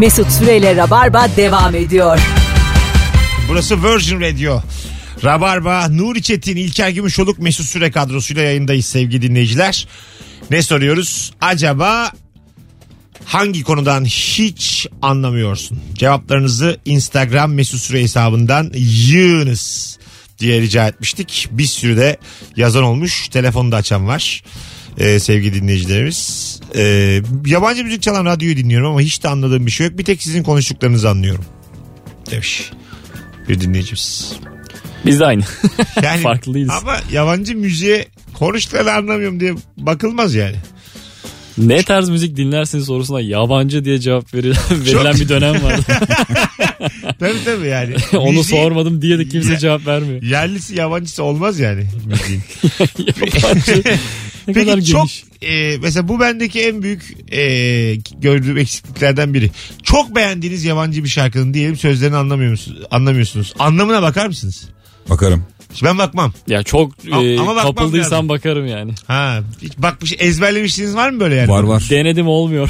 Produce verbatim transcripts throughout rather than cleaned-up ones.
Mesut Süre ile Rabarba devam ediyor. Burası Virgin Radio. Rabarba, Nuri Çetin, İlker Gümüşoluk, Mesut Süre kadrosuyla yayındayız sevgili dinleyiciler. Ne soruyoruz? Acaba hangi konudan hiç anlamıyorsun? Cevaplarınızı Instagram Mesut Süre hesabından yığınız diye rica etmiştik. Bir sürü de yazan olmuş, telefonu da açan var. Ee, sevgili dinleyicilerimiz, ee, yabancı müzik çalan radyoyu dinliyorum ama hiç de anladığım bir şey yok. Bir tek sizin konuştuklarınızı anlıyorum demiş bir dinleyicimiz. Biz de aynı. Yani, farklıyız. Ama yabancı müziğe konuştuklarını anlamıyorum diye bakılmaz yani. Ne tarz müzik dinlersiniz sorusuna yabancı diye cevap verilen, verilen çok... bir dönem var. Tabii tabii yani. Onu müziği... sormadım diye de kimse ya... cevap vermiyor. Yerlisi yabancısı olmaz yani müziğin. Yabancı... Ne peki çok e, mesela bu bendeki en büyük e, gördüğüm eksikliklerden biri. Çok beğendiğiniz yabancı bir şarkının diyelim sözlerini anlamıyorsunuz, anlamıyorsunuz. Anlamına bakar mısınız? Bakarım. Ben bakmam. Ya çok e, ama kapıldıysam bakarım yani. Ha, hiç bakmış ezberlemişsiniz var mı böyle yani? Var var. Denedim olmuyor.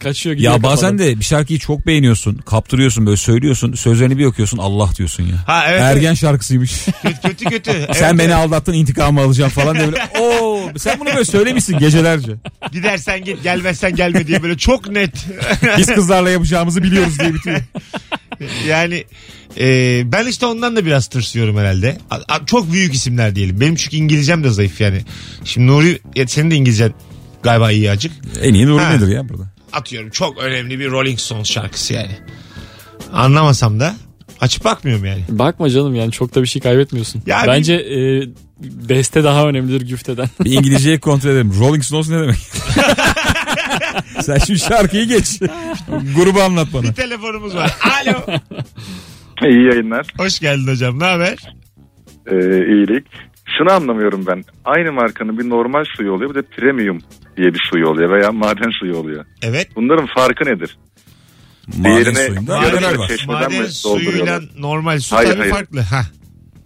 Kaçıyor gidiyor. Ya bazen kafadan. De bir şarkıyı çok beğeniyorsun, kaptırıyorsun böyle söylüyorsun, sözlerini bir okuyorsun Allah diyorsun ya. Ha evet. Ergen evet. Şarkısıymış. Kötü kötü. kötü. Evet, sen evet. Beni aldattın intikamı alacağım falan diye böyle. Oo sen bunu böyle söylemişsin gecelerce. Gidersen git, gelmezsen gelme diye böyle çok net. Biz kızlarla yapacağımızı biliyoruz diye bitiyor. Yani e, ben işte ondan da biraz tırsıyorum herhalde. A, a, çok büyük isimler diyelim. Benim çünkü İngilizcem de zayıf yani. Şimdi Nuri senin de İngilizcen galiba iyi acık. En iyi Nuri ha, nedir ya burada? Atıyorum çok önemli bir Rolling Stones şarkısı yani. Anlamasam da açıp bakmıyorum yani. Bakma canım yani çok da bir şey kaybetmiyorsun. Yani bence e, beste daha önemlidir güfteden. Bir İngilizceyi kontrol edelim. Rolling Stones ne demek? Sen şu şarkıyı geç. Grubu anlat bana. Bir telefonumuz var. Alo. İyi yayınlar. Hoş geldin hocam. Ne haber? Ee, iyilik. Şunu anlamıyorum ben. Aynı markanın bir normal suyu oluyor, bir de premium diye bir suyu oluyor veya maden suyu oluyor. Evet. Bunların farkı nedir? Maden suyunda maden var. Maden suyuyla normal su hayır, tabii hayır. Farklı. Heh.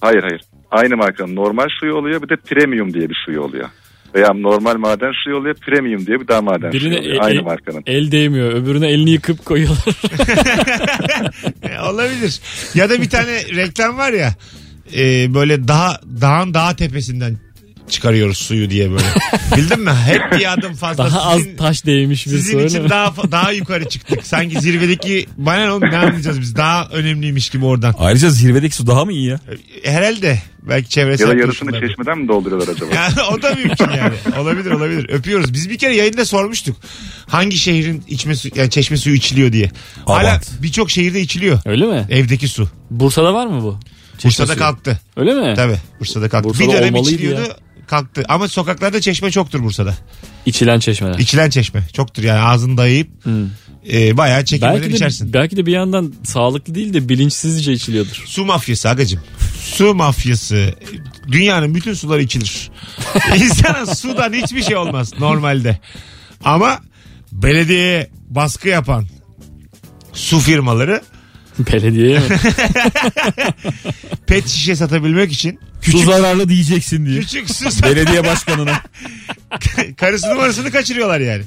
Hayır hayır. Aynı markanın normal suyu oluyor, bir de premium diye bir suyu oluyor. Veya normal maden suyu oluyor, premium diye bir daha maden birine suyu oluyor. El, aynı markanın. El değmiyor, öbürüne elini yıkıp koyuyorlar. Olabilir. Ya da bir tane reklam var ya, e, böyle daha dağın daha tepesinden çıkarıyoruz suyu diye böyle. Bildin mi? Hep bir adım fazla. Daha sizin, az taş değmiş bir sizin için mi? daha daha yukarı çıktık. Sanki zirvedeki bana ne oğlum ne anlayacağız biz? Daha önemliymiş gibi oradan. Ayrıca zirvedeki su daha mı iyi ya? Herhalde. Belki çevresel. Ya da yarısını çeşmeden mi dolduruyorlar acaba? Yani o da mümkün yani. Olabilir olabilir. Öpüyoruz. Biz bir kere yayında sormuştuk. Hangi şehrin içme su, yani çeşme suyu içiliyor diye. Abat. Hala birçok şehirde içiliyor. Öyle mi? Evdeki su. Bursa'da var mı bu? Çeşme Bursa'da suyu. Kalktı. Öyle mi? Tabii. Bursa'da kalktı. Bursa'da bir dönem içiliyordu. Ya. Kalktı. Ama sokaklarda çeşme çoktur Bursa'da. İçilen çeşmeler. İçilen çeşme çoktur yani ağzını dayayıp hmm. e, bayağı çekimden belki de, içersin. Belki de bir yandan sağlıklı değil de bilinçsizce içiliyordur. Su mafyası agacım. Su mafyası. Dünyanın bütün suları içilir. İnsana sudan hiçbir şey olmaz normalde. Ama belediyeye baskı yapan su firmaları. Belediyeye mi? Pet şişe satabilmek için. Küçük, su zararlı diyeceksin diye. Küçük su belediye başkanına. Karısı numarasını kaçırıyorlar yani.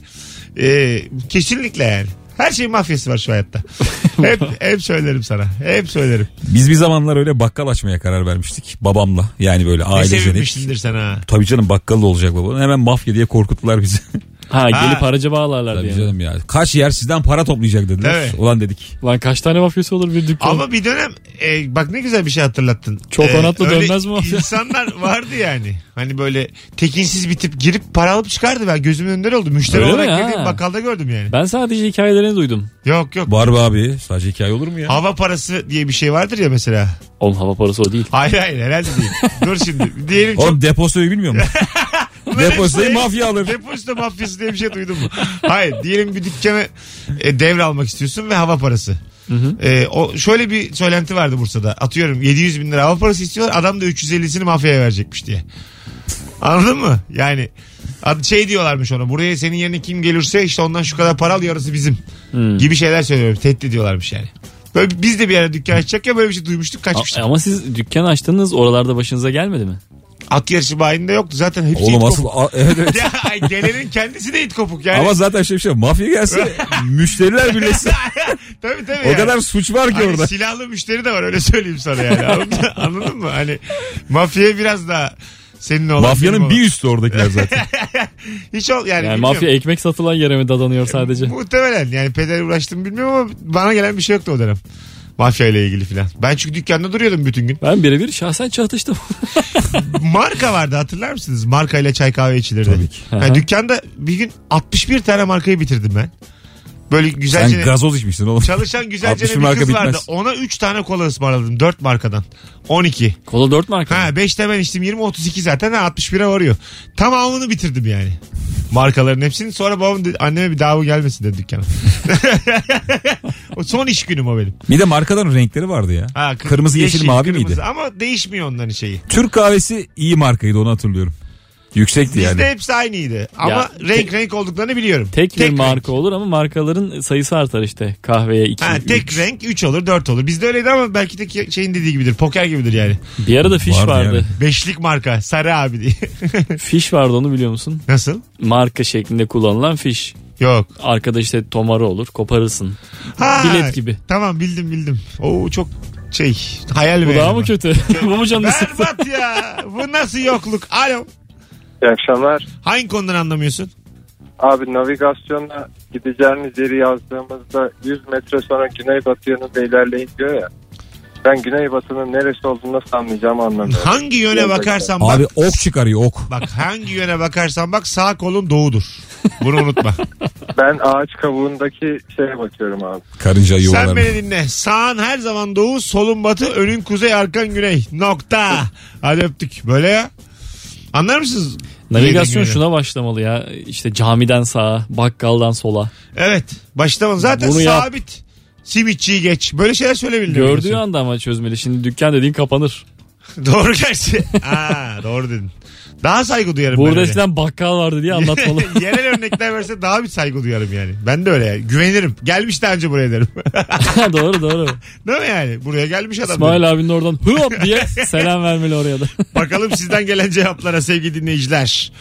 Ee, kesinlikle yani. Her şeyin mafyası var şu hayatta. Hep, hep söylerim sana. Hep söylerim. Biz bir zamanlar öyle bakkal açmaya karar vermiştik. Babamla. Yani böyle ailece. Ne sevinmişsindir sen ha. Tabii canım bakkalı olacak babanın. Hemen mafya diye korkuttular bizi. Ha gelip ha. Araca bağlarlar tabii diye. Tabii canım ya. Kaç yer sizden para toplayacak dediler. Evet. Ulan dedik. Lan kaç tane mafyası olur bir dükkan. Ama bir dönem e, bak ne güzel bir şey hatırlattın. Çok e, anatla dönmez mafya. İnsanlar vardı yani. Hani böyle tekinsiz bir tip girip para alıp çıkardı. Ben gözümün önünde oldu. Müşteri öyle olarak girdiğim bakkalda gördüm yani. Ben sadece hikayelerini duydum. Yok yok. Var be abi. Sadece hikaye olur mu ya? Hava parası diye bir şey vardır ya mesela. Oğlum hava parası o değil. Hayır hayır herhalde değil. Dur şimdi. Diyelim oğlum çok... deposuyu bilmiyor musun? Depozitoyu mafya alır. Depozito mafyası diye bir şey duydun mu? Hayır. Diyelim bir dükkanı e, devralmak istiyorsun ve hava parası. Hı hı. E, o şöyle bir söylenti vardı Bursa'da. Atıyorum yedi yüz bin lira hava parası istiyorlar. Adam da üç yüz ellisini mafyaya verecekmiş diye. Anladın mı? Yani şey diyorlarmış ona. Buraya senin yerine kim gelirse işte ondan şu kadar para al yarısı bizim. Hı. Gibi şeyler söylüyorum. Tehdit diyorlarmış yani. Böyle biz de bir yere dükkan açacak ya böyle bir şey duymuştuk kaçmıştık. Ama siz dükkan açtınız oralarda başınıza gelmedi mi? At yarışı bayinde yoktu. Zaten hepsi oğlum it asıl, kopuk. A, evet, evet. Ya, gelenin kendisi de it kopuk yani. Ama zaten şey bir şey. Mafya gelse müşteriler birleşsin. Tabii tabii. O yani. Kadar suç var ki hani orada. Silahlı müşteri de var öyle söyleyeyim sana yani. Anladın mı? Hani mafyaya biraz daha senin olan. Mafyanın bir üstü oradakiler zaten. Hiç ol yani. Yani mafya ekmek satılan yere mi dadanıyor sadece? Muhtemelen yani pedere uğraştım bilmiyorum ama bana gelen bir şey yoktu o dönem. Mafya ile ilgili filan. Ben çünkü dükkanda duruyordum bütün gün. Ben birebir şahsen çatıştım. Marka vardı hatırlar mısınız? Marka ile çay kahve içilirdi. Tabii ki. Yani dükkanda bir gün altmış bir tane markayı bitirdim ben. Böyle güzelce. Sen gazoz içmişsin oğlum. Çalışan güzelce bir marka kız bitmez. Vardı. Ona üç tane kola ısmarladım. dört markadan. on iki. Kola dört marka. Ha beşte ben içtim. yirmi otuz iki zaten. altmış bire varıyor. Tamamını bitirdim yani. Markaların hepsini. Sonra babam dedi, anneme bir daha gelmesin dedi dükkana. O son iş günüm o benim. Bir de markaların renkleri vardı ya. Ha, kır- kırmızı, yeşil, yeşil mavi kırmızı. Miydi? Ama değişmiyor onların şeyi. Türk kahvesi iyi markaydı onu hatırlıyorum. Yüksekti bizde yani. Bizde hepsi aynıydı. Ama ya, renk tek, renk olduklarını biliyorum. Tek, tek bir marka renk olur ama markaların sayısı artar işte. Kahveye iki, ha, üç. Tek renk üç olur, dört olur. Bizde öyleydi ama belki de şeyin dediği gibidir. Poker gibidir yani. Bir arada fiş vardı. vardı. Yani. Beşlik marka. Sarı abi diye. Fiş vardı onu biliyor musun? Nasıl? Marka şeklinde kullanılan fiş. Yok. Arkada işte tomarı olur. Koparırsın. Ha, bilet gibi. Tamam bildim bildim. Oo çok... şey hayal. Bu daha mı kötü? Bu mu canlısı? Berbat ya. Bu nasıl yokluk? Alo. İyi akşamlar. Hangi konudan anlamıyorsun? Abi navigasyona gideceğimiz yeri yazdığımızda yüz metre sonra güneybatı yönünde ilerleyin diyor ya. Ben güneybatının neresi olduğunu nasıl anlayacağımı anlamıyorum. Hangi yöne bakarsan bak. Abi ok çıkarıyor ok. Bak hangi yöne bakarsan bak sağ kolun doğudur. Bunu unutma. Ben ağaç kavuğundaki şeye bakıyorum abi. Karınca yuvalarına. Sen beni dinle. Sağın her zaman doğu, solun batı, önün kuzey, arkan güney. Nokta. Hadi öptük. Böyle ya. Anlar mısınız? Navigasyon şuna başlamalı ya. İşte camiden sağa, bakkaldan sola. Evet. Başlamalı. Zaten bunu sabit. Yap. Simitçiyi geç. Böyle şeyler söyleyebilir. Gördüğü anda ama çözmeli. Şimdi dükkan dediğin kapanır. Doğru gerçi. Aa, doğru dedin. Daha saygı duyarım. Burada eskiden bakkal vardı diye anlatmalı. Yerel örnekler verse daha bir saygı duyarım yani. Ben de öyle yani. Güvenirim. Gelmiş daha önce buraya derim. Doğru doğru. Değil mi yani? Buraya gelmiş adam. İsmail derim. Abinin oradan hıp diye selam vermeli oraya da. Bakalım sizden gelen cevaplara sevgili dinleyiciler.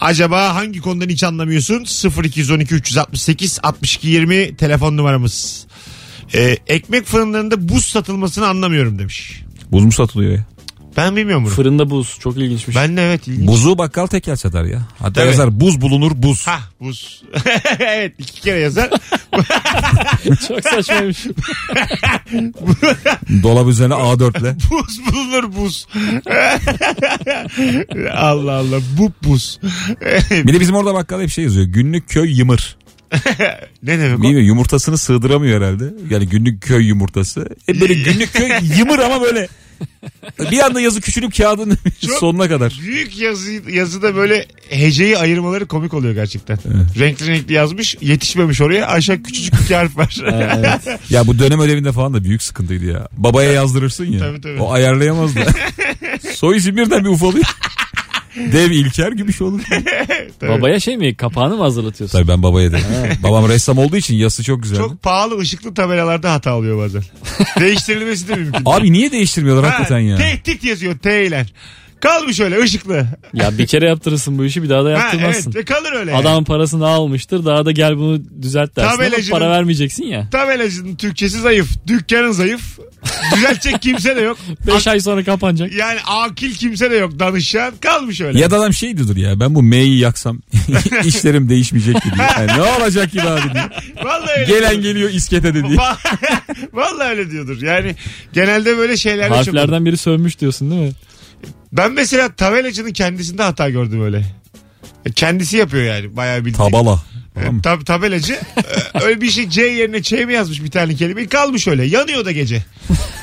Acaba hangi konudan hiç anlamıyorsun? sıfır iki on iki üç altı sekiz altmış iki yirmi telefon numaramız. Ee, ekmek fırınlarında buz satılmasını anlamıyorum demiş. Buz mu satılıyor ya? Ben bilmiyorum bunu. Fırında buz çok ilginçmiş. Ben de evet ilginç. Buzu bakkal tekel satar ya. Hatta evet. Yazar buz bulunur buz. Ha buz. Evet iki kere yazar. Çok saçmaymış. Dolap üzerine A dörtle. Buz bulunur buz. Allah Allah bu buz. Bir de bizim orada bakkal hep şey yazıyor. Günlük köy yımır. Ne demek o? Bilmiyorum, yumurtasını sığdıramıyor herhalde. Yani günlük köy yumurtası. E böyle günlük köy yımır ama böyle. Bir anda yazı küçülüp kağıdın çok sonuna kadar. Büyük yazı, yazıda böyle heceyi ayırmaları komik oluyor gerçekten. Evet. Renkli renkli yazmış yetişmemiş oraya aşağı küçücük bir harf var. Evet. Ya bu dönem ödevinde falan da büyük sıkıntıydı ya. Babaya yazdırırsın ya. Tabii, tabii. O ayarlayamaz da. Soy isim birden bir ufalıyor. Dev İlker Gümüşoluk. Babaya şey mi kapağını mı hazırlatıyorsun? Tabii ben babaya dedim. Babam ressam olduğu için yazısı çok güzel. Çok pahalı ışıklı tabelalarda hata oluyor bazen. Değiştirilmesi de mümkün. Abi niye değiştirmiyorlar ha, hakikaten ya? Tehdit yazıyor T'ler. Kalmış öyle ışıklı. Ya bir kere yaptırırsın bu işi bir daha da yaptırmazsın. Ha, evet, kalır öyle. Adam yani. Parasını almıştır daha da gel bunu düzelt dersin. Para vermeyeceksin ya. Tabelacının Türkçesi zayıf. Dükkanın zayıf. Düzeltecek kimse de yok. beş ay sonra kapanacak. Yani akil kimse de yok danışan. Kalmış öyle. Ya da adam şey diyordur ya ben bu M'yi yaksam işlerim değişmeyecek diyor. Yani ne olacak gibi abi diyor. Gelen diyordur. Geliyor iskete de diyor. Vallahi öyle diyordur. Yani genelde böyle şeyler. Harflerden çok... biri sönmüş diyorsun değil mi? Ben mesela tabelacının kendisinde hata gördüm öyle. Kendisi yapıyor yani bayağı bildiğin. Tabala. Tab- tabelacı öyle bir şey C yerine Ç mi yazmış bir tane kelime kalmış öyle yanıyor da gece.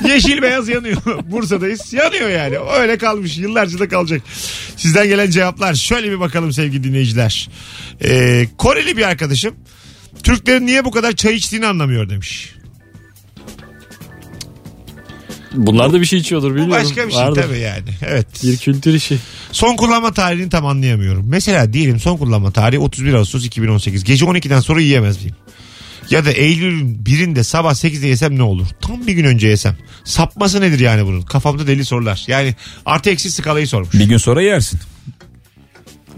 Yeşil beyaz yanıyor. Bursa'dayız yanıyor yani öyle kalmış yıllarca da kalacak. Sizden gelen cevaplar şöyle bir bakalım sevgili dinleyiciler. Ee, Koreli bir arkadaşım Türklerin niye bu kadar çay içtiğini anlamıyor demiş. Bunlar da bir şey içiyordur bilmiyorum. Bu başka bir şey vardır. Tabii yani. Evet. Bir kültür işi. Son kullanma tarihini tam anlayamıyorum. Mesela diyelim son kullanma tarihi otuz bir Ağustos iki bin on sekiz. Gece on ikiden sonra yiyemez miyim? Ya da Eylül birinde sabah sekizde yesem ne olur? Tam bir gün önce yesem. Sapması nedir yani bunun? Kafamda deli sorular. Yani artı eksi skalayı sormuş. Bir gün sonra yersin.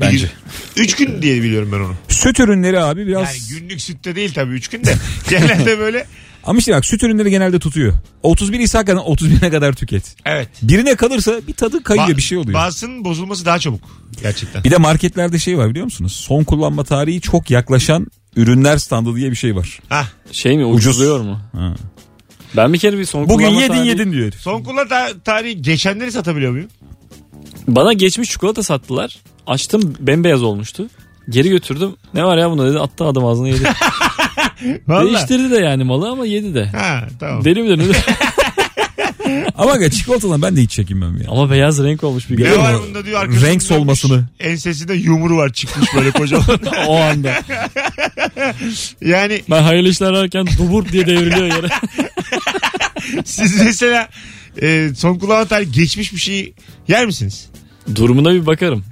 Bence. Üç gün diye biliyorum ben onu. Süt ürünleri abi biraz. Yani günlük sütte değil tabii üç gün de. Genelde böyle. Ama işte bak süt ürünleri genelde tutuyor. otuz bir ise hakikaten otuz birine kadar tüket. Evet. Birine kalırsa bir tadı kayıyor, ba- bir şey oluyor. Bazısının bozulması daha çabuk gerçekten. Bir de marketlerde şey var biliyor musunuz? Son kullanma tarihi çok yaklaşan ürünler standı diye bir şey var. Hah. Şey mi, ucuzluyor mu? Ha. Ben bir kere bir son bugün kullanma yedin tarihi... yedin diyor. Son kullanma tarihi geçenleri satabiliyor muyum? Bana geçmiş çikolata sattılar. Açtım bembeyaz olmuştu. Geri götürdüm. Ne var ya bunda dedi. Attı adam ağzına yedi. Değiştirdi de yani malı ama yedi de. Ha, tamam. Deli mi dönüyor? Ama çikolatadan ben de hiç çekinmem ya. Ama beyaz renk olmuş bir galiba. Ne var bunda diyor arkadaşım. Renk solmasını. Ensesinde yumru var çıkmış böyle kocaman. O anda. Yani. Ben hayırlı işler ararken duburt diye devriliyor yere. Siz mesela e, son kulağına tarih geçmiş bir şey yer misiniz? Durumuna bir bakarım.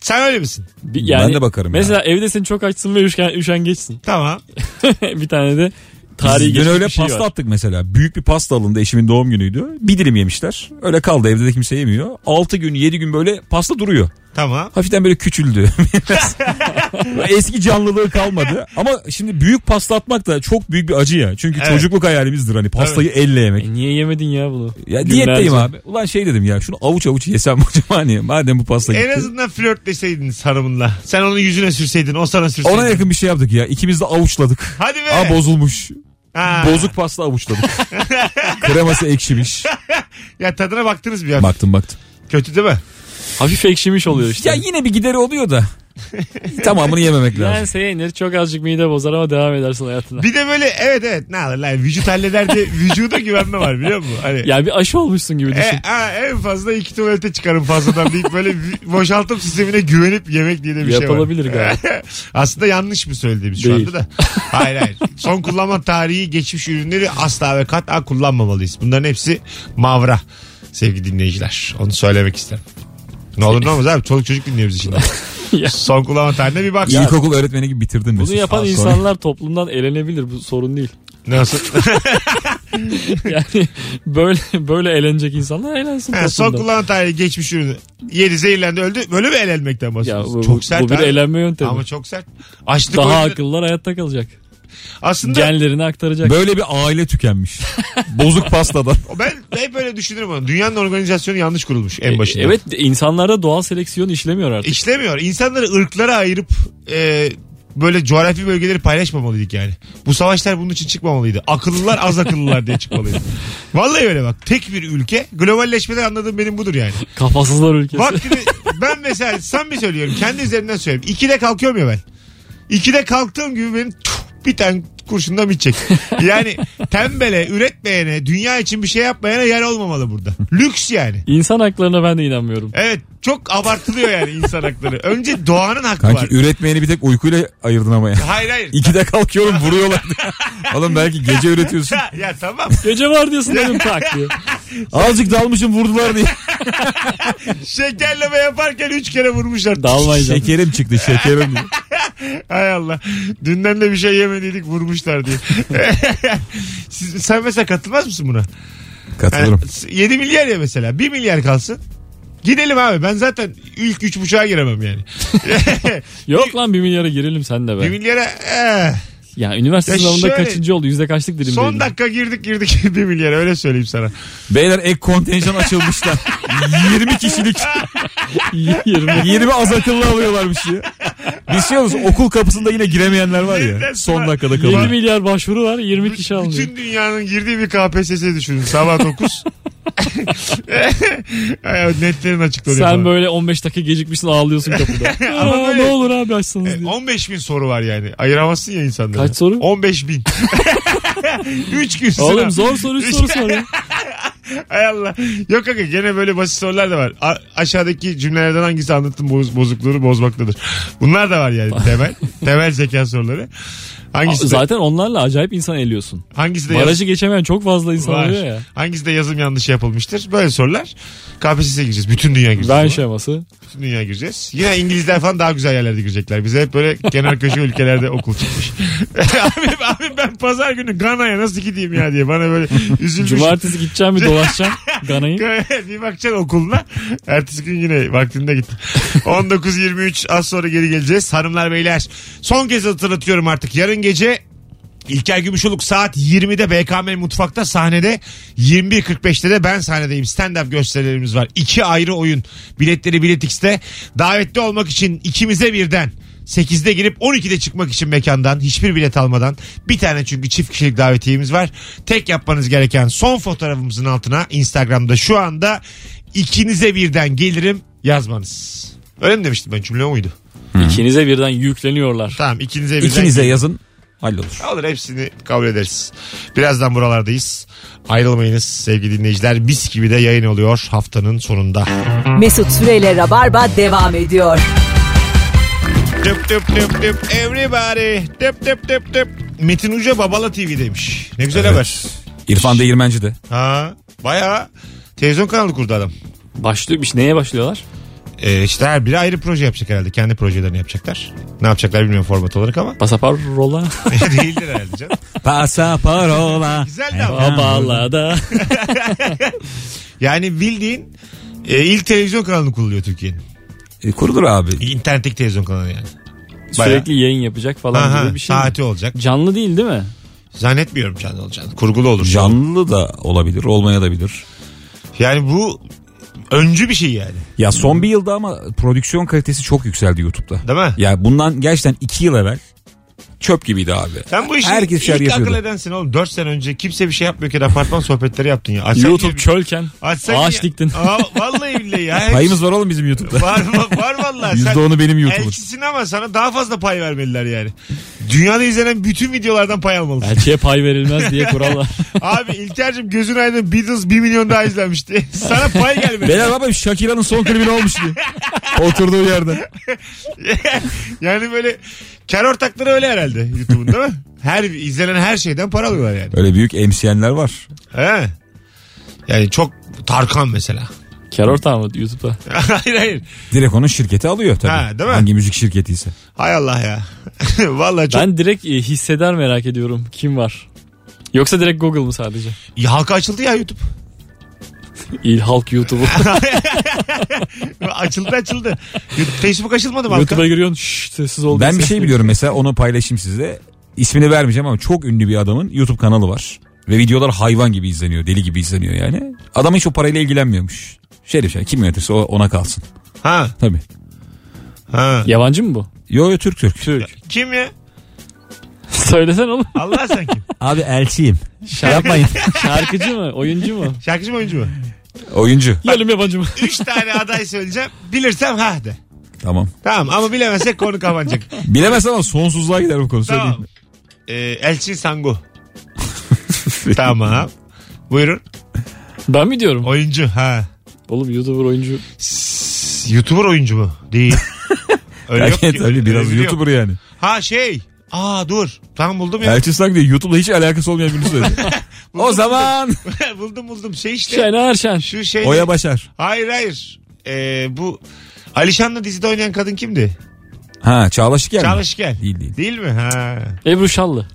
Sen öyle misin? Yani ben de bakarım. Mesela yani. Evde seni çok açsın ve üşen, üşen geçsin. Tamam. Bir tane de tarihi geçmiş öyle bir şey pasta var. Attık mesela. Büyük bir pasta alındı. Eşimin doğum günüydü. Bir dilim yemişler. Öyle kaldı. Evde de kimse yemiyor. altı gün yedi gün böyle pasta duruyor. Tamam. Hafiften böyle küçüldü. Eski canlılığı kalmadı. Ama şimdi büyük pasta atmak da çok büyük bir acı ya. Çünkü evet. Çocukluk hayalimizdir hani pastayı evet. Elle yemek. E niye yemedin ya bunu? Ya günlerce. Diyetteyim abi. Ulan şey dedim ya şunu avuç avuç yesem hocam hani madem bu pasta gitti. En azından flörtleşseydiniz hanımınla. Sen onun yüzüne sürseydin, o sana sürseydin. Ona yakın bir şey yaptık ya. İkimiz de avuçladık. Hadi be. Aa bozulmuş. Ha. Bozuk pasta avuçladık. Kreması ekşimiş. Ya tadına baktınız mı ya? Baktım baktım. Kötü değil mi? Hafif ekşimiş oluyor işte. Ya yine bir gideri oluyor da. Tamamını yememek lazım. Lense yenir, çok azıcık mide bozar ama devam edersin hayatına. Bir de böyle evet evet ne alır lan vücut halleder diye vücuda güvenme var biliyor musun? Hani, ya bir aşı olmuşsun gibi düşün. E, a, en fazla iki tuvalete çıkarım fazladan deyip böyle boşaltım sistemine güvenip yemek diye de bir yapılabilir şey var. Yapılabilir galiba. Aslında yanlış mı söylediğimiz şu anda da? Hayır hayır. Son kullanma tarihi geçmiş ürünleri asla ve kat'a kullanmamalıyız. Bunların hepsi mavra sevgili dinleyiciler. Onu söylemek isterim. Ne olur ne olmaz abi çoluk çocuk dinliyor bizi şimdi. Son kullanma tarihine bir bak. İlkokul öğretmeni gibi bitirdin Mesut. Bunu yapan sonra... insanlar toplumdan elenebilir, bu sorun değil. Nasıl? Yani böyle böyle elenecek insanlar elensin. Ha, son kullanma tarihi geçmiş ürünü. Yedi zehirlendi öldü. Böyle mi elenmekten bahsediyorsun? Bu, çok sert. Bu bir abi. Elenme yöntemi. Ama çok sert. Açlık daha oyunları... akıllılar hayatta kalacak. Aslında genlerini aktaracak. Böyle bir aile tükenmiş. Bozuk pastadan. Ben hep böyle düşünürüm onu. Dünyanın organizasyonu yanlış kurulmuş en başında. E, evet, insanlarda doğal seleksiyon işlemiyor artık. İşlemiyor. İnsanları ırklara ayırıp e, böyle coğrafi bölgeleri paylaşmamalıydık yani. Bu savaşlar bunun için çıkmamalıydı. Akıllılar az akıllılar diye çıkmalıydı. Vallahi öyle bak. Tek bir ülke. Globalleşmeden anladığım benim budur yani. Kafasızlar ülkesi. Bak gibi, ben mesela sen mi söylüyorum? Kendi üzerinden söylüyorum. ikide kalkıyorum ya ben. ikide kalktığım gibi benim bir tane kurşundan bitecek. Yani tembele, üretmeyene, dünya için bir şey yapmayana yer olmamalı burada. Lüks yani. İnsan haklarına ben de inanmıyorum. Evet, çok abartılıyor yani insan hakları. Önce doğanın hakkı var. Kanki vardı. Üretmeyeni bir tek uykuyla ayırdın ama ya. Hayır hayır. İkide kalkıyorum vuruyorlar. Oğlum belki gece üretiyorsun. Ya, ya tamam. Gece var diyorsun dedim tak diyor. Azıcık dalmışım vurdular diye. Şekerleme yaparken üç kere vurmuşlar. Dalmayacağım. Şekerim çıktı şekerim diye. Hay Allah. Dünden de bir şey yemediydik vurmuşlar diye. Siz, sen mesela katılmaz mısın buna? Katılırım. Yani yedi milyar ya mesela. bir milyar kalsın. Gidelim abi. Ben zaten ilk üç buçuğa giremem yani. Yok lan bir milyara girelim sen de be. bir milyara... Ee. Ya üniversite ya sınavında şöyle, kaçıncı oldu? Yüzde kaçlık dilim? Son değilim. Dakika girdik girdik bir milyara öyle söyleyeyim sana. Beyler ek kontenjan açılmış da yirmi kişilik yirmi az akıllı alıyorlarmış ya. Bir şey olursa okul kapısında yine giremeyenler var ya. Son dakikada kalıyor. yirmi milyar başvuru var yirmi kişi alıyor. Bütün dünyanın girdiği bir K P S S düşünün. Sabah dokuz. Netlerin açıklanıyor. Sen falan. Böyle on beş dakika gecikmişsin ağlıyorsun kapıda. Aa, ne olur abi açsanız diye. on beş bin soru var yani. Ayıramazsın ya insanları. Kaç soru? on beş bin. üç gün sonra. Oğlum zor soru üç soru soru. Hay Allah. Yok kanka gene böyle basit sorular da var. A- aşağıdaki cümlelerden hangisi anlattığım boz- bozukluğunu bozmaktadır. Bunlar da var yani temel. Temel zeka soruları. Hangisi de... Zaten onlarla acayip insan eliyorsun. Hangisi de barajı yaz... geçemeyen çok fazla insan var ya. Hangisi de yazım yanlışı yapılmıştır? Böyle sorular. K P S S'ye gireceğiz. Bütün dünya gireceğiz. Ben şeması. Bütün dünya gireceğiz. Yine İngilizler falan daha güzel yerlerde girecekler. Bize hep böyle kenar köşe ülkelerde okul çıkmış. abi, abi ben pazar günü Gana'ya nasıl gideyim ya diye bana böyle üzülmüş. Cumartesi gideceğim bir dolaşacağım Gana'yı. Bir bakacaksın okuluna. Ertesi gün yine vaktinde gittim. on dokuz yirmi üç az sonra geri geleceğiz. Hanımlar beyler son kez hatırlatıyorum artık. Yarın gece İlker Gümüşoluk saat yirmide B K M Mutfak'ta sahnede, yirmi bir kırk beşte de ben sahnedeyim. Stand-up gösterilerimiz var. İki ayrı oyun. Biletleri Biletix'te. Davetli olmak için ikimize birden sekizde girip on ikide çıkmak için mekandan hiçbir bilet almadan bir tane çünkü çift kişilik davetiyemiz var. Tek yapmanız gereken son fotoğrafımızın altına Instagram'da şu anda ikinize birden gelirim yazmanız. Öyle mi demiştim ben, cümle oydu? Hı. İkinize birden yükleniyorlar. Tamam, ikinize birden. İkinize yazın. Hallolur. Olur, hepsini kabul ederiz. Birazdan buralardayız. Ayrılmayınız sevgili dinleyiciler. Biz gibi de yayın oluyor haftanın sonunda. Mesut Süre'yle Rabarba devam ediyor. Tıp tıp tıp tıp everybody. Tıp tıp tıp tıp. Metin Uca Babala T V'deymiş. Ne güzel evet. Haber. İrfan Değirmenci de. Ha, bayağı televizyon kanalı kurdu adam. Başlıyormuş. Neye başlıyorlar? Ee, işte her biri ayrı proje yapacak herhalde. Kendi projelerini yapacaklar. Ne yapacaklar bilmiyorum format olarak ama. Pasaparola. Değildir herhalde canım. Pasaparola. Güzel de ama. Babalada. Yani bildiğin e, ilk televizyon kanalını kuruluyor Türkiye'nin. E, kurulur abi. İnternetteki televizyon kanalı yani. Bayağı. Sürekli yayın yapacak falan. Aha, gibi bir şey. Saati mi? Olacak. Canlı değil değil mi? Zannetmiyorum canlı olacağını. Kurgulu olur. Canlı canım. Da olabilir. Olmaya da bilir. Yani bu... Öncü bir şey yani. Ya son bir yılda ama prodüksiyon kalitesi çok yükseldi YouTube'da. Değil mi? Ya bundan gerçekten iki yıl evvel çöp gibiydi abi. Sen bu işi herkes ilk akıl edensin oğlum. Dört sene önce kimse bir şey yapmıyorken apartman sohbetleri yaptın ya. Açsak YouTube gibi, çölken açsak ağaç ya. Diktin. Aa, vallahi billahi ya. Payımız var oğlum bizim YouTube'da. Var var vallahi. yüzde onu benim YouTube'um. Elçisin ama sana daha fazla pay vermeliler yani. Dünyada izlenen bütün videolardan pay almalısın. Elçiye pay verilmez diye kural var. Abi İlker'cim gözün aydın, Beatles bir milyon daha izlenmişti. Sana pay gelmedi. Beyler abi Shakira'nın son klibi ne olmuş diye. Oturduğu yerde. Yani böyle kar ortakları öyle herhalde YouTube'un değil mi? Her izlenen her şeyden para alıyorlar yani. Öyle büyük M C N'ler var. He. Yani çok Tarkan mesela. Kar ortağı mı YouTube'da? Hayır hayır. Direkt onun şirketi alıyor tabii. Ha, değil mi? Hangi müzik şirketiyse. Hay Allah ya. Vallahi çok... Ben direkt hisseder merak ediyorum kim var. Yoksa direkt Google mu sadece? Ya, halka açıldı ya YouTube. İl halk YouTube'u. açıldı açıldı. Facebook açılmadı mı? YouTube'a giriyorsun. Şşş, sessiz ol. Ben bir şey biliyorum mesela, onu paylaşayım size. İsmini vermeyeceğim ama çok ünlü bir adamın YouTube kanalı var. Ve videolar hayvan gibi izleniyor. Deli gibi izleniyor yani. Adam hiç o parayla ilgilenmiyormuş. Şerif şey, kim yönetirse ona kalsın. Ha. Tabii. Ha. Yabancı mı bu? Yo yo, Türk Türk. Türk. Kim ya? Söylesen oğlum. Allah sen kim? Abi elçiyim. Şarkı... Yapmayın. Şarkıcı mı? Oyuncu mu? Şarkıcı mı oyuncu mu? Oyuncu. Yelim yabancı mı? Üç tane aday söyleyeceğim. Bilirsem ha de. Tamam. Tamam ama bilemezsek konu kapanacak. Bilemezsen ama sonsuzluğa gider bu konu. Tamam. Ee, Elçi Sangu. Tamam. Buyurun. Ben mi diyorum? Oyuncu ha. Oğlum YouTuber oyuncu. S- YouTuber oyuncu mu? Değil. Öyle yok ki. Öyle biraz YouTuber yani. Ha şey. Aa dur. Tam buldum ya. Elçi Sangu diye YouTube'la hiç alakası olmayan birini söyledi. Buldum, o zaman. Buldum. buldum buldum. Şey işte. Şener Şen. Şu şey. Oya Başar. Hayır hayır. Ee, bu Alişan'la dizide oynayan kadın kimdi? Ha Çağla Şikel. Çağla Şikel. Değil değil. Değil mi? Ha. Ebru Şallı.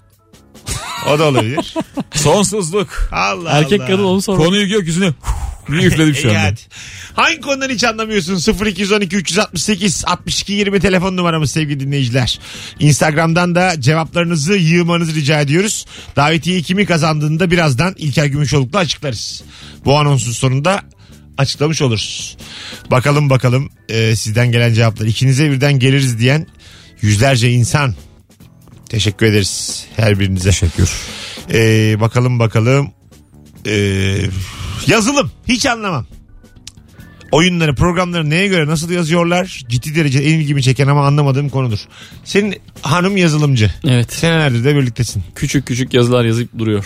O da olabilir. Sonsuzluk. Allah Allah. Erkek kadın onu sordu. Konuyu gökyüzüne. Niye üfledim şu anda? Hangi konudan hiç anlamıyorsun? sıfır iki on iki üç altı sekiz altmış iki yirmi telefon numaramız sevgili dinleyiciler. Instagram'dan da cevaplarınızı yığmanızı rica ediyoruz. Davetiye kimi kazandığını da birazdan İlker Gümüşoluk'la açıklarız. Bu anonsun sonunda açıklamış oluruz. Bakalım bakalım e, sizden gelen cevaplar. İkinize birden geliriz diyen yüzlerce insan. Teşekkür ederiz her birinize. Teşekkür. E, bakalım bakalım. Ee, yazılım hiç anlamam. Oyunları, programları neye göre nasıl yazıyorlar? Ciddi derecede en ilgimi çeken ama anlamadığım konudur. Senin hanım yazılımcı. Evet. Senelerdir de birliktesin. Küçük küçük yazılar yazıp duruyor.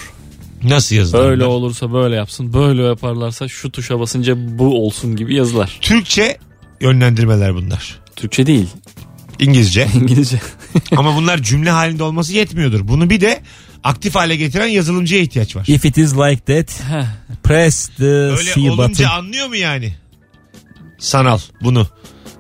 Nasıl yazılar? Böyle bunlar? Olursa böyle yapsın. Böyle yaparlarsa şu tuşa basınca bu olsun gibi yazılar. Türkçe yönlendirmeler bunlar. Türkçe değil. İngilizce. İngilizce. Ama bunlar cümle halinde olması yetmiyordur. Bunu bir de aktif hale getiren yazılımcıya ihtiyaç var. If it is like that, press the öyle C button. Öyle olunca anlıyor mu yani? Sanal bunu.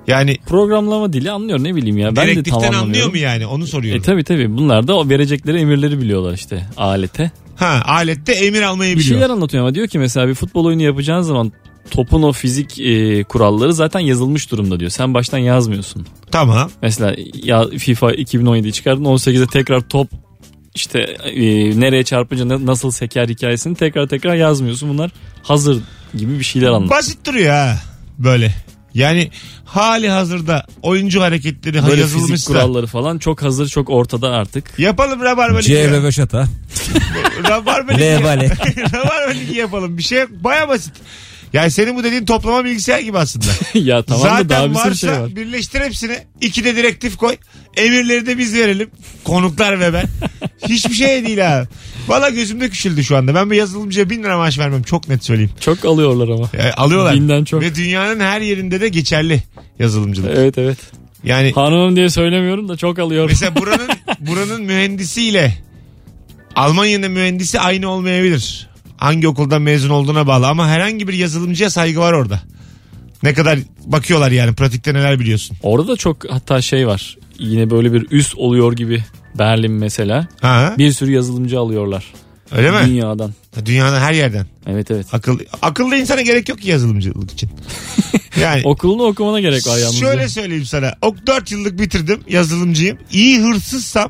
Yani programlama dili anlıyor, ne bileyim ya. Ben de tam anlamıyorum. Anlıyor mu yani? Onu soruyorum. E tabii tabii. Bunlar da o verecekleri emirleri biliyorlar işte alete. Ha, alette emir almayı biliyor. Bir şeyler anlatıyor ama diyor ki mesela bir futbol oyunu yapacağın zaman topun o fizik e, kuralları zaten yazılmış durumda diyor. Sen baştan yazmıyorsun. Tamam. Mesela ya FIFA iki bin on yediyi çıkardın, on sekize tekrar top işte e, nereye çarpınca nasıl seker hikayesini tekrar tekrar yazmıyorsun. Bunlar hazır gibi bir şeyler anlatıyor. Basit duruyor ha böyle. Yani hali hazırda oyuncu hareketleri böyle yazılmışsa. Fizik kuralları falan çok hazır, çok ortada artık. Yapalım Rabarba Ligi. C ve Beşata. Rabarba Ligi. Rabarba Ligi yapalım. Bir şey baya basit. Yani senin bu dediğin toplama bilgisayar gibi aslında. Ya tamam da zaten daha bir sürü şey var. Birleştir hepsini. İkide direktif koy. Emirleri de biz verelim. Konuklar ve ben. Hiçbir şey değil abi. Valla gözümde küçüldü şu anda. Ben bir yazılımcıya bin lira maaş vermem. Çok net söyleyeyim. Çok alıyorlar ama. Yani alıyorlar. Binden çok. Ve dünyanın her yerinde de geçerli yazılımcılık. Evet evet. Yani hanımım diye söylemiyorum da çok alıyorum. Mesela buranın buranın mühendisiyle Almanya'nın mühendisi aynı olmayabilir. Hangi okuldan mezun olduğuna bağlı ama herhangi bir yazılımcıya saygı var orada. Ne kadar bakıyorlar yani pratikte neler biliyorsun. Orada da çok hatta şey var. Yine böyle bir üs oluyor gibi Berlin mesela. Ha. Bir sürü yazılımcı alıyorlar. Öyle mi? Dünyadan. Dünyadan her yerden. Evet evet. Akıl, akıllı insana gerek yok ki yazılımcılık için. Yani okulunu okumana gerek var yalnız. Şöyle söyleyeyim sana. Ok dört yıllık bitirdim, yazılımcıyım. İyi hırsızsam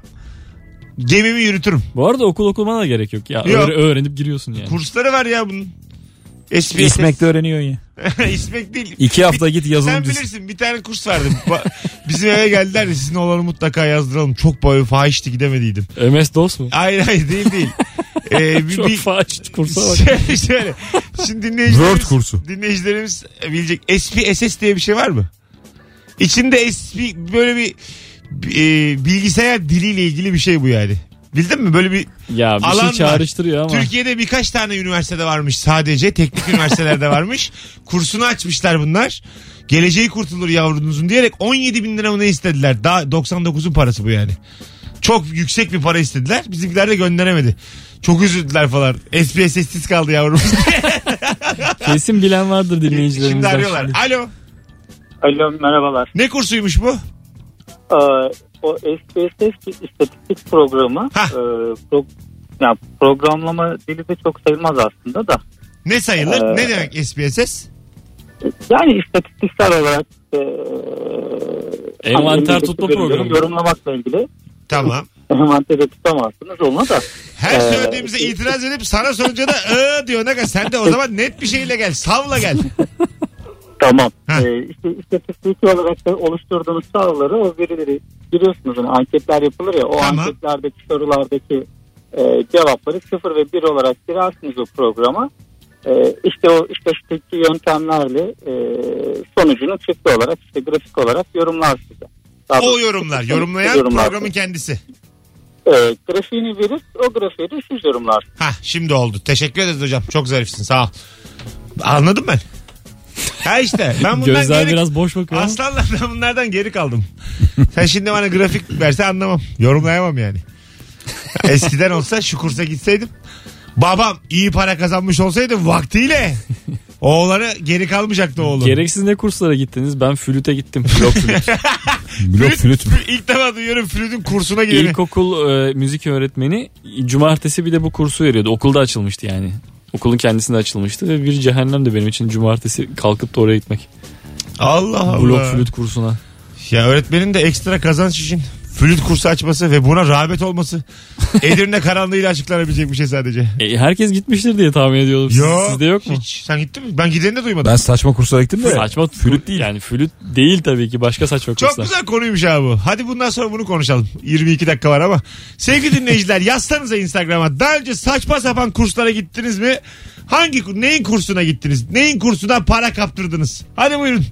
gemimi yürütürüm. Bu arada okul okumana da gerek yok ya. Yok. Öğrenip giriyorsun yani. Kursları var ya bunun. S P S. İsmek'te öğreniyorsun ya. İsmek değil. İki hafta bir, git yazılımcısın. Sen bilirsin, bir tane kurs verdim. Bizim eve geldiler de sizin olanı mutlaka yazdıralım. Çok böyle fahişti, gidemediydim. M S-DOS mu? Hayır hayır değil değil. Ee, bir, çok fahiş kursa bak. Şöyle, şöyle. Şimdi dinleyicilerimiz, Word kursu. Dinleyicilerimiz bilecek. S P S S diye bir şey var mı? İçinde S P böyle bir bilgisayar diliyle ilgili bir şey bu yani. Bildin mi? Böyle bir, ya bir alan şey çağrıştırıyor var. Ama. Türkiye'de birkaç tane üniversitede varmış sadece. Teknik üniversitelerde varmış. Kursunu açmışlar bunlar. Geleceği kurtulur yavrunuzun diyerek on yedi bin lira mı ne istediler? Daha doksan dokuzun parası bu yani. Çok yüksek bir para istediler. Bizimkiler de gönderemedi. Çok üzüldüler falan. S P S S'siz kaldı yavrumuz. Kesin bilen vardır dinleyicilerimiz. Şimdi arıyorlar. Şimdi. Alo. Alo merhabalar. Ne kursuymuş bu? O S P S S istatistik programı e, pro, yani programlama dili de çok sayılmaz aslında da. Ne sayılır? Ee, ne demek S P S S? Yani istatistiksel olarak e, envanter tutma programı. Yorumlamakla ilgili. Tamam. Envanteri tutamazsınız onunla da. Her ee, söylediğimize itiraz edip sana sorunca da ııı diyor. Ne, sen de o zaman net bir şeyle gel. Savla gel. Tamam. Ee, işte istatistik olarak da oluşturduğunuz sağları, o verileri giriyorsunuz. Yani anketler yapılır ya. O tamam. Anketlerdeki sorulardaki e, cevapları sıfır ve bir olarak girersiniz o programa. E, işte o istatistik yöntemlerle e, sonucunu çıktı olarak, işte grafik olarak yorumlar size. Daha o yorumlar. Yorumlayan yorumlar programın size. Kendisi. E, grafiğini verir. O grafiği de siz yorumlarsınız. Hah, şimdi oldu. Teşekkür ederiz hocam. Çok zarifsin. Sağ ol. Anladım ben. Ha işte ben bundan gözler geri... biraz boş bakıyor. Aslanlar, ben bunlardan geri kaldım. Sen şimdi bana grafik verse anlamam. Yorumlayamam yani. Eskiden olsa şu kursa gitseydim. Babam iyi para kazanmış olsaydı vaktiyle. Oğulları geri kalmayacaktı oğlum. Gereksiz ne kurslara gittiniz? Ben flüte gittim. Blok flüt. Blok flüt mü? İlk defa duyuyorum flütün kursuna gireni. İlkokul e, müzik öğretmeni cumartesi bir de bu kursu veriyordu. Okulda açılmıştı yani. Okulun kendisinde açılmıştı ve bir cehennemdi benim için cumartesi kalkıp da oraya gitmek. Allah Allah. Blok flüt kursuna. Ya öğretmenin de ekstra kazanç için flüt kursu açması ve buna rağbet olması Edirne karanlığıyla açıklanabilecek bir şey sadece. E, herkes gitmiştir diye tahmin ediyordum. Siz, yok, sizde yok mu? Hiç. Sen gittin mi? Ben gideni de duymadım. Ben saçma kurslara gittim de. Saçma flüt değil yani. Flüt değil tabii ki. Başka saçma kurslar. Çok güzel konuymuş abi bu. Hadi bundan sonra bunu konuşalım. yirmi iki dakika var ama. Sevgili dinleyiciler, yazsanıza Instagram'a. Daha önce saçma sapan kurslara gittiniz mi? Hangi, neyin kursuna gittiniz? Neyin kursundan para kaptırdınız? Hadi buyurun.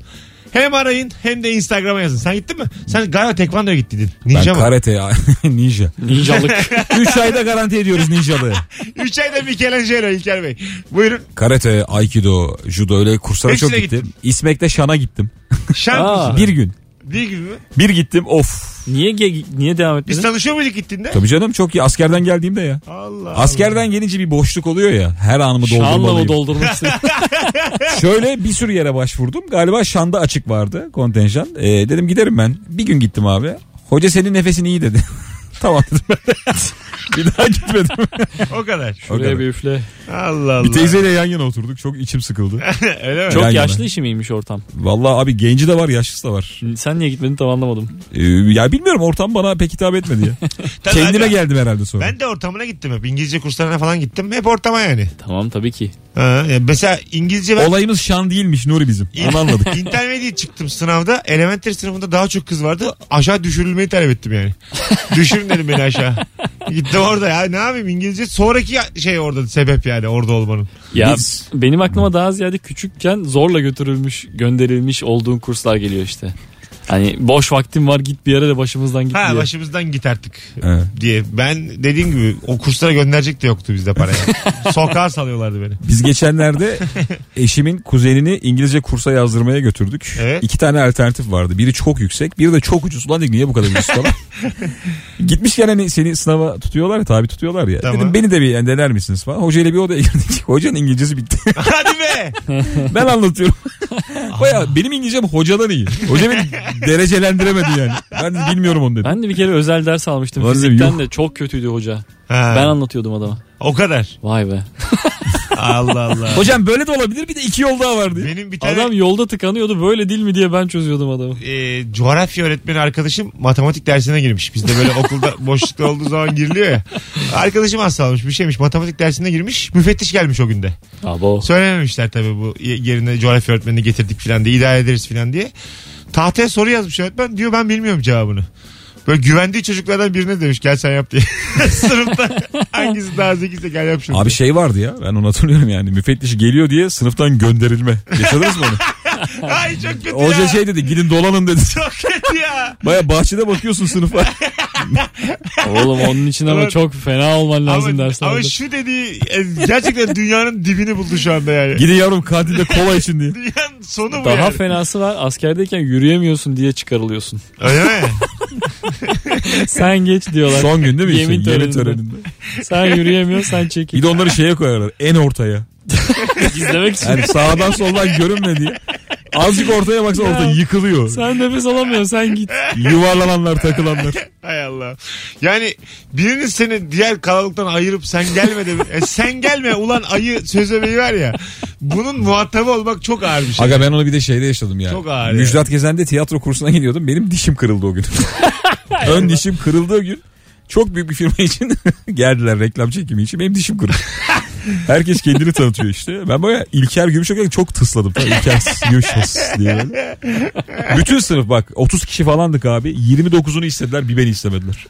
Hem arayın hem de Instagram'a yazın. Sen gittin mi? Sen galiba tekvandoya gittin. Ninja ben mı? Karate ya. Ninja. Ninjalık. üç ayda garanti ediyoruz ninjalığı. üç ayda Michelangelo İlker Bey. Buyurun. Karate, aikido, judo öyle kurslara hepsine çok gittim. gittim. İsmek'te şana gittim. Şan kursuna. Bir gün. Değil mi? Bir gittim of. Niye ge- niye devam etmedin? Biz tanışıyor muyduk gittiğinde? Tabii canım, çok iyi. Askerden geldiğimde ya. Allah Askerden Allah. gelince bir boşluk oluyor ya. Her anımı doldurmalıyım. Şanla mı doldurmak istedim? Şöyle bir sürü yere başvurdum. Galiba Şan'da açık vardı kontenjan. Ee, dedim giderim ben. Bir gün gittim abi. Hoca senin nefesin iyi dedi. Tamam dedim. Bir daha gitmedim. O kadar. Şuraya o kadar. Bir üfle. Allah Allah. Bir teyzeyle yan yana oturduk. Çok içim sıkıldı. Öyle mi? Çok yan yaşlı yana. İşi miymiş ortam? Vallahi abi genci de var, yaşlısı da var. Sen niye gitmedin tam anlamadım. Ee, ya bilmiyorum, ortam bana pek hitap etmedi ya. Kendime abi, geldim herhalde sonra. Ben de ortamına gittim hep. İngilizce kurslarına falan gittim. Hep ortama yani. Tamam tabii ki. Ha, mesela İngilizce ben... Olayımız Şan değilmiş Nuri bizim. Onu anladık. İntermediate çıktım sınavda. Elementary sınıfında daha çok kız vardı. Aşağı düşürülmeyi talep ettim yani. Düşürün dedim beni aşağı. Gittim orada ya, ne yapayım İngilizce. Sonraki şey orada sebep yani orada olmanın. Ya Biz... benim aklıma daha ziyade küçükken zorla götürülmüş, gönderilmiş olduğun kurslar geliyor işte. Hani boş vaktim var, git bir yere de başımızdan git ha, diye. Başımızdan git artık evet. diye. Ben dediğim gibi o kurslara gönderecek de yoktu bizde paraya. Sokağa salıyorlardı beni. Biz geçenlerde eşimin kuzenini İngilizce kursa yazdırmaya götürdük. Evet. İki tane alternatif vardı. Biri çok yüksek, biri de çok ucuz. Ulan niye bu kadar ucuz falan. Gitmişken hani seni sınava tutuyorlar ya, tabi tutuyorlar ya. Tamam. Dedim beni de bir yani dener misiniz falan. Hocayla bir odaya girdik. Hocanın İngilizcesi bitti. Hadi be. Ben anlatıyorum. Bayağı benim İngilizcem hocadan iyi. Hoca beni derecelendiremedi yani. Ben de bilmiyorum onu dedim. Ben de bir kere özel ders almıştım. Var fizikten yok. De çok kötüydü hoca. Ha. Ben anlatıyordum adama. O kadar. Vay be. Allah Allah. Hocam böyle de olabilir, bir de iki yol daha vardı. Benim bir tane... Adam yolda tıkanıyordu, böyle değil mi diye ben çözüyordum adamı. Ee, coğrafya öğretmeni arkadaşım matematik dersine girmiş. Bizde böyle okulda boşlukta olduğu zaman giriliyor ya. Arkadaşım hasta olmuş bir şeymiş, matematik dersine girmiş. Müfettiş gelmiş o günde. Abo. Söylememişler tabii, bu yerine coğrafya öğretmenini getirdik falan diye, idare ederiz falan diye. Tahtaya soru yazmış öğretmen, diyor ben bilmiyorum cevabını. Böyle güvendiği çocuklardan birine demiş gel sen yap diye. Sınıfta hangisi daha zekiyse gel yap şunu. Abi şey vardı ya, ben onu hatırlıyorum yani, müfettiş geliyor diye sınıftan gönderilme. Yaşadınız mı onu? Ay çok kötü. Hoca ya. Şey dedi, gidin dolanın dedi. Çok kötü ya. Baya bahçede bakıyorsun sınıfa. Oğlum onun için ama çok fena olman lazım ama, derslerde. Ama şu dediği gerçekten dünyanın dibini buldu şu anda yani. Gidin yavrum kantinde kola için diye. Dünyanın sonu bu. Daha yani. Fenası var, askerdeyken yürüyemiyorsun diye çıkarılıyorsun. Öyle mi? Sen geç diyorlar. Son gün değil mi? Yemin, işte, yemin töreninde. Sen yürüyemiyorsun, sen çekil. Bir de onları şeye koyarlar, en ortaya. İzlemek için. Yani sağdan soldan görünme diye. Azıcık ortaya baksana, orta yıkılıyor. Sen nefes alamıyorsun, sen git. Yuvarlananlar, takılanlar. Hay Allah. Yani birinin seni diğer kalabalıktan ayırıp sen gelme de e sen gelme ulan ayı sözlemeyi var ya. Bunun muhatabı olmak çok ağır bir şey. Aga ben onu bir de şeyde yaşadım yani. Çok ağır. Müjdat Gezen'de tiyatro kursuna gidiyordum. Benim dişim kırıldı o gün. Ön dişim kırıldığı gün. Çok büyük bir firma için geldiler, reklam çekimi için. Benim dişim kırıldı. Herkes kendini tanıtıyor işte. Ben böyle İlker Gümüşoluk çok tısladım. İlker Gümüşoluk diye. Bütün sınıf bak otuz kişi falandık abi. yirmi dokuzunu istediler, bir beni istemediler.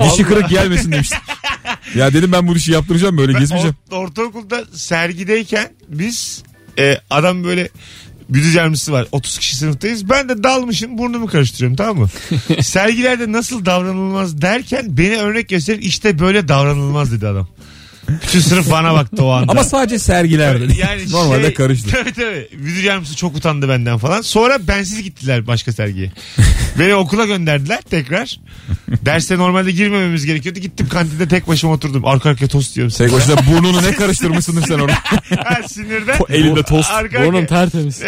Dişi kırık gelmesin demişler. Ya dedim ben bu işi yaptıracağım, böyle ben gezmeyeceğim. Or- ortaokulda sergideyken biz e, adam böyle... Müdürcemlisi var. otuz kişi sınıftayız. Ben de dalmışım, burnumu karıştırıyorum, tamam mı? Sergilerde nasıl davranılmaz derken beni örnek gösterip işte böyle davranılmaz dedi adam. Bütün sınıf bana baktı o anda. Ama sadece sergilerde. Yani normalde şey, karıştı. Tabii tabii. Müdür yardımcısı çok utandı benden falan. Sonra bensiz gittiler başka sergiye. Beni okula gönderdiler tekrar. Derse normalde girmememiz gerekiyordu. Gittim kantinde tek başıma oturdum. Arka arkaya tost diyorum. Tek başına burnunu ne karıştırmışsındır sen orada. Ha sinirden. Elimde tost. Arka burnum tertemiz.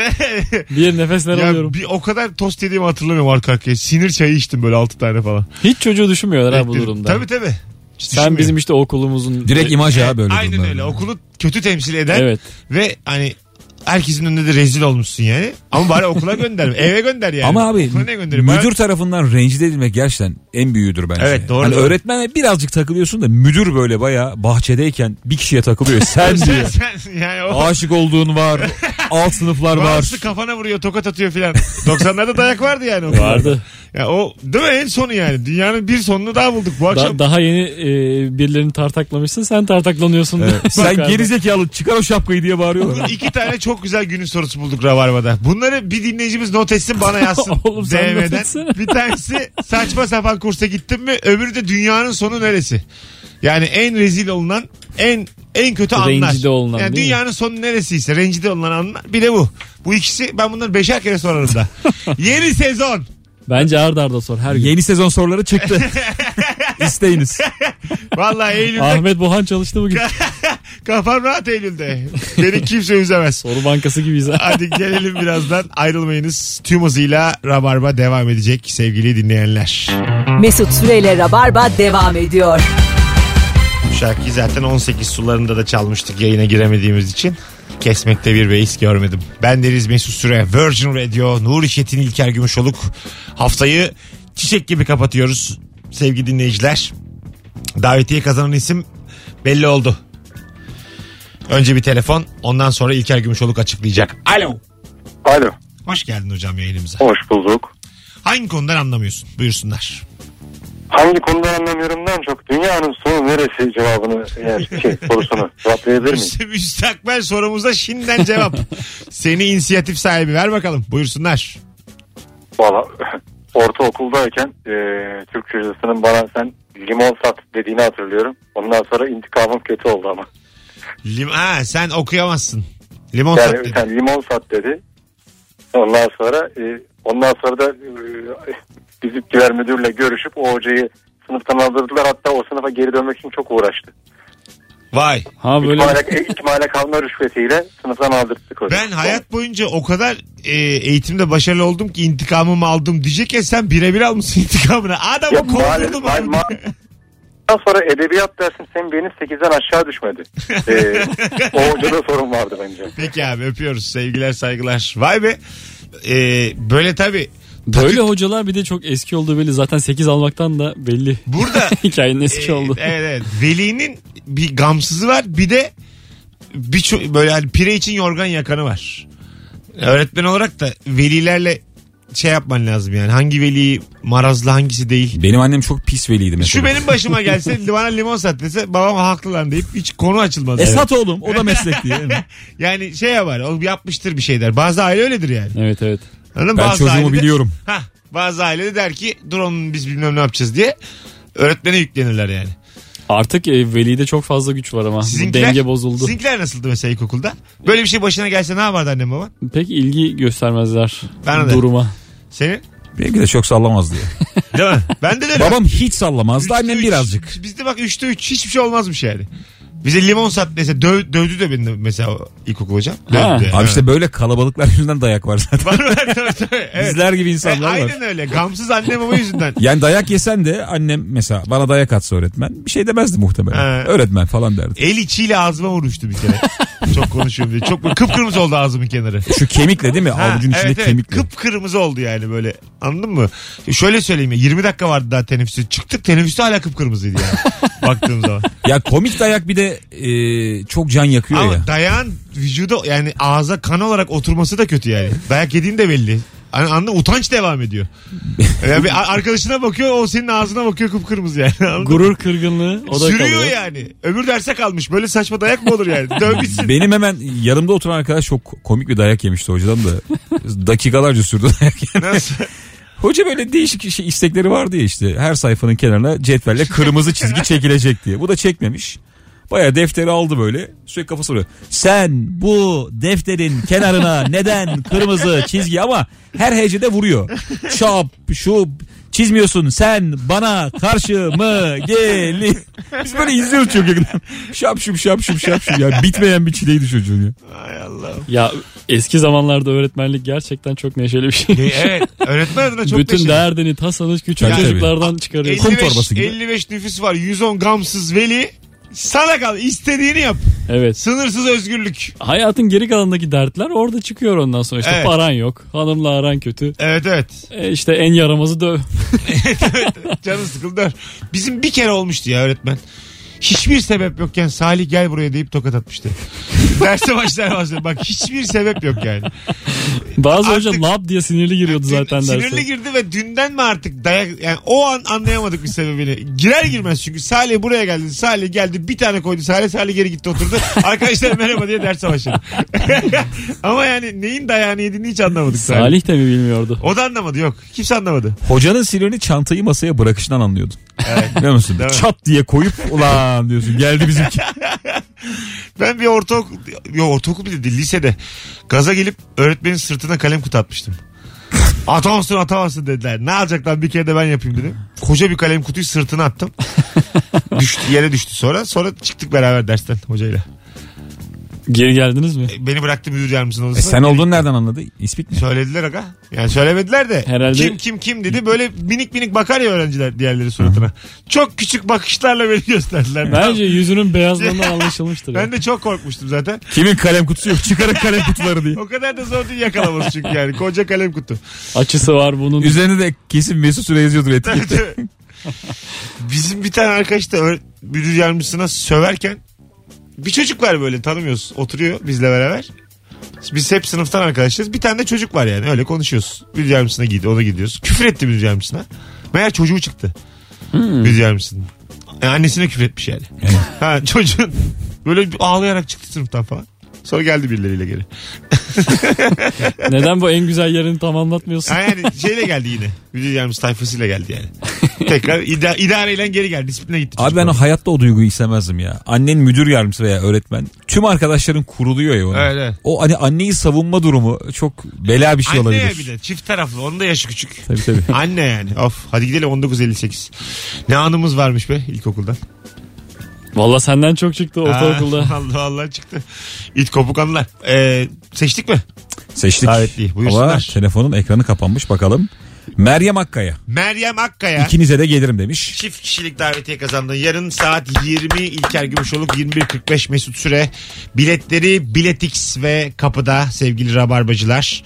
Bir nefesler alıyorum. Bir o kadar tost yediğimi hatırlamıyorum arka arkaya. Sinir çayı içtim böyle altı tane falan. Hiç çocuğu düşünmüyorlar evet, ha bu durumda. Tabii tabii. Sen bizim işte okulumuzun... Direkt imaj ya böyle. Aynen bunlar. Öyle. Okulu kötü temsil eden evet. Ve hani herkesin önünde de rezil olmuşsun yani. Ama bari okula gönderme. Eve gönder yani. Ama abi müdür bari... tarafından rencide edilmek gerçekten en büyüğüdür bence. Evet doğru. Hani öğretmenle birazcık takılıyorsun da müdür böyle bayağı bahçedeyken bir kişiye takılıyor. Sen diyor. Yani o... Aşık olduğun var. Alt sınıflar var. Bazısı kafana vuruyor, tokat atıyor filan. doksanlarda dayak vardı yani. Okulda. Vardı. Ya o değil mi en sonu yani. Dünyanın bir sonunu daha bulduk bu akşam. Da, daha yeni e, birilerini tartaklamışsın, sen tartaklanıyorsun. Evet. Sen gerizekalı çıkar o şapkayı diye bağırıyorlar. İki tane çok güzel günün sorusu bulduk Rabarba'da. Bunları bir dinleyicimiz not etsin, bana yazsın. Oğlum sen not etsene. Bir tanesi saçma sapan kursa gittin mi, öbürü de dünyanın sonu neresi? Yani en rezil olunan, en en kötü rencide anlar. Olunan, yani dünyanın mi? Sonu neresiyse rencide olunan anlar. Bir de bu. Bu ikisi ben bunları beşer kere sorarım da. Yeni sezon. Bence ard arda sor her gün. Yeni sezon soruları çıktı. İsteyiniz. Vallahi Eylül'de. Ahmet Bohan çalıştı bugün. Kafam rahat Eylül'de. Beni kimse üzemez. Soru bankası gibiyiz. Hadi gelelim birazdan. Ayrılmayınız. Tüm hızıyla Rabarba devam edecek sevgili dinleyenler. Mesut Süre ile Rabarba devam ediyor. Bu şarkıyı zaten on sekiz sularında da çalmıştık yayına giremediğimiz için. Kesmekte bir beis görmedim. Ben deniz Mesut Süre, Virgin Radio, Nuri Çetin, İlker Gümüşoluk. Haftayı çiçek gibi kapatıyoruz sevgili dinleyiciler. Davetiye kazanan isim belli oldu. Önce bir telefon, ondan sonra İlker Gümüşoluk açıklayacak. Alo. Alo. Hoş geldin hocam yayınımıza. Hoş bulduk. Hangi konudan anlamıyorsun? Buyursunlar. Hangi konudan anlamıyorumdan çok dünyanın sonu neresi cevabını, yani şey, sorusunu cevaplayabilir miyim? Müstakbel sorumuzda şimdiden cevap. Seni inisiyatif sahibi ver bakalım. Buyursunlar. Valla ortaokuldayken e, Türk çocuğusunun bana sen limon sat dediğini hatırlıyorum. Ondan sonra intikamım kötü oldu ama. Lim- ha, sen okuyamazsın. Limon yani, sat dedi. Sen limon sat dedi. Ondan sonra e, ondan sonra da e, bizim güver müdürle görüşüp o hocayı sınıftan aldırdılar. Hatta o sınıfa geri dönmek için çok uğraştı. Vay. Ha böyle. İkmale kalma rüşvetiyle sınıftan aldırdık hocam. Ben hayat boyunca o kadar e, eğitimde başarılı oldum ki intikamımı aldım diyecek ya, sen birebir almışsın intikamını. Adamı kovdurdum abi. Ondan sonra edebiyat dersim senin benim sekizden aşağı düşmedi. ee, o hocada sorun vardı bence. Peki abi, öpüyoruz. Sevgiler, saygılar. Vay be. Ee, böyle tabii. Böyle takık hocalar bir de çok eski olduğu belli. Zaten sekiz almaktan da belli. Burada hikayenin eski e, oldu. Evet evet. Veli'nin bir gamsızı var. Bir de bir ço- böyle hani pire için yorgan yakanı var. Öğretmen olarak da velilerle şey yapman lazım yani. Hangi veli marazlı, hangisi değil. Benim annem çok pis veliydi mesela. Şu benim başıma gelse, bana limon sat dese, babam haklı lan deyip hiç konu açılmaz. E yani. Sat oğlum, o da meslek diye. Yani şey yapar, o yapmıştır bir şey der. Bazı aile öyledir yani. Evet evet. Anladın? Ben bazı çocuğumu ailede, biliyorum. Hah, bazı ailede der ki dur onun biz bilmem ne yapacağız diye öğretmene yüklenirler yani. Artık e, velide çok fazla güç var ama. Sizinkiler, denge bozuldu. Sizinkiler nasıldı mesela ilkokulda? Böyle bir şey başına gelse ne yapardı annem baba? Pek ilgi göstermezler ben de duruma. Senin? Belki de çok sallamazdı ya. Değil mi? Ben de derim. Babam hiç sallamazdı, annem üç, birazcık. Bizde bak üçte üç hiçbir şey olmazmış yani. Bize limon sat mesela döv, dövdü de beni mesela ilkokul hocam. Dövdü. Abi işte böyle kalabalıklar yüzünden dayak var zaten. Var var tabii tabii. Evet. Bizler gibi insanlar e, aynen var. Aynen öyle. Gamsız annem baba yüzünden. Yani dayak yesen de annem mesela bana dayak atsa öğretmen bir şey demezdi muhtemelen. Ha. Öğretmen falan derdi. El içiyle ağzıma vurmuştu bir kere. Çok konuşuyorum diye. Çok kıpkırmızı oldu ağzımın kenarı. Şu kemikle değil mi? Ha, avucun içinde evet, evet. Kemikle. Kıpkırmızı oldu yani böyle. Anladın mı? Şöyle söyleyeyim ya, yirmi dakika vardı daha teneffüse. Çıktık, teneffüste hala kıpkırmızıydı yani. Baktığım zaman. Ya komik dayak bir de Ee, çok can yakıyor ama ya. Ama dayağın vücuda yani ağza kan olarak oturması da kötü yani. Dayak yediğin de belli. Anladın, utanç devam ediyor. Yani arkadaşına bakıyor, o senin ağzına bakıyor kıpkırmızı yani. Anladın? Gurur kırgınlığı o da sürüyor kalıyor yani. Öbür derse kalmış. Böyle saçma dayak mı olur yani? Dövmüşsün. Benim hemen yanımda oturan arkadaş çok komik bir dayak yemişti hocadan da. Dakikalarca sürdü dayak yemek. Nasıl? Hoca böyle değişik şey, istekleri vardı ya işte. Her sayfanın kenarına cetvelle kırmızı çizgi çekilecek diye. Bu da çekmemiş. Bayağı defteri aldı böyle. Sürekli kafası vuruyor. Sen bu defterin kenarına neden kırmızı çizgi, ama her hecede vuruyor. Şap şu çizmiyorsun, sen bana karşı mı gel? Biz böyle izliyoruz çok yakından. Şap şup şap şup şap şup. Ya bitmeyen bir çileydi çocuğun ya. Ay Allah'ım. Ya eski zamanlarda öğretmenlik gerçekten çok neşeli bir şey. Evet, öğretmen de çok bütün neşeli. Bütün derdini tasanı küçük yani çocuklardan çıkarıyor. elli beş, kum torbası gibi. elli beş nüfus var. yüz on gamsız veli. Sana kal, istediğini yap. Evet. Sınırsız özgürlük. Hayatın geri kalanındaki dertler orada çıkıyor ondan sonra. İşte evet. Paran yok. Hanımla aran kötü. Evet evet. E işte en yaramazı döv. Evet evet. Canı sıkıldı. Bizim bir kere olmuştu ya öğretmen. Hiçbir sebep yokken Salih gel buraya deyip tokat atmıştı. Derse başlar başlar. Bak hiçbir sebep yok yani. Bazı artık, hocam lab diye sinirli giriyordu yani, zaten derse. Sinirli girdi ve dünden mi artık dayak yani, o an anlayamadık bir sebebini. Girer girmez çünkü Salih buraya geldi. Salih geldi bir tane koydu. Salih Salih geri gitti oturdu. Arkadaşlar merhaba diye derse başladı. Ama yani neyin dayağını yediğini hiç anlamadık. Salih, Salih de mi bilmiyordu? O da anlamadı, yok. Kimse anlamadı. Hocanın sinirini çantayı masaya bırakışından anlıyordun. Evet. Biliyor musun? Çat diye koyup ulan diyorsun. Geldi bizimki. Ben bir ortaokul, yok ortaokul bile değil, lisede gaza gelip öğretmenin sırtına kalem kutu atmıştım. Atamazsın atamazsın dediler. Ne alacak lan, bir kere de ben yapayım dedim. Koca bir kalem kutuyu sırtına attım. Düştü, yere düştü sonra. Sonra çıktık beraber dersten hocayla. Geri geldiniz mi? Beni bıraktı müdür yardımcısının odasına. E sen olduğunu nereden anladı? İspik mi? Söylediler aga. Yani söylemediler de. Herhalde... Kim kim kim dedi. Böyle minik minik bakar ya öğrenciler diğerleri suratına. Hı. Çok küçük bakışlarla beni gösterdiler. Bence yüzünün beyazlığından anlaşılmıştır. Ben de çok korkmuştum zaten. Kimin kalem kutusu yok? Çıkarın kalem kutuları diye. O kadar da zor değil yakalaması çünkü yani. Koca kalem kutu. Açısı var bunun. Üzerinde de kesin Mesut Süre yazıyordur etikette. Bizim bir tane arkadaş da müdür yardımcısına söverken bir çocuk var böyle, tanımıyoruz. Oturuyor bizle beraber. Biz hep sınıftan arkadaşız. Bir tane de çocuk var yani. Öyle konuşuyoruz. Müdür yardımcısına gidiyor. Ona gidiyoruz. Küfür etti müdür yardımcısına. Meğer çocuğu çıktı. Hmm. Müdür yardımcısının. E, annesine küfür etmiş yani. Ha, çocuğun böyle ağlayarak çıktı sınıftan falan. Sonra geldi birileriyle geri. Neden bu en güzel yerini tam anlatmıyorsun? Yani şeyle geldi yine. Müdür yardımcısı tayfasıyla geldi yani. Tekrar ida- idareyle geri geldi. Disipline gitti. Abi ben o hayatta o duyguyu istemezdim ya. Annen müdür yardımcısı veya öğretmen. Tüm arkadaşların kuruluyor ya ona. Öyle. O hani anneyi savunma durumu çok bela bir şey anne olabilir. Anne bile çift taraflı. Onun da yaşı küçük. Tabii tabii. Anne yani. Of hadi gidelim on dokuz elli sekiz. Ne anımız varmış be ilkokuldan. Valla senden çok çıktı ortaokulda. Allah Allah çıktı. İt kopuk anılar. Ee, seçtik mi? Seçtik. Davetli. Buyursunlar. Ama telefonun ekranı kapanmış bakalım. Meryem Akkaya. Meryem Akkaya. İkinize de gelirim demiş. Çift kişilik davetiye kazandın. Yarın saat yirmi İlker Gümüşoluk, yirmi bir kırk beş Mesut Süre. Biletleri Biletix ve kapıda sevgili Rabarbacılar.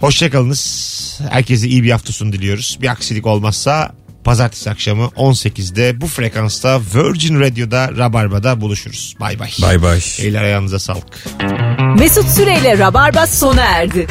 Hoşçakalınız. Herkese iyi bir haftasını diliyoruz. Bir aksilik olmazsa pazartesi akşamı on sekizde bu frekansta Virgin Radio'da Rabarba'da buluşuruz. Bay bay. Bay bay. Eller ayağınıza sağlık. Mesut Süre ile Rabarba sona erdi.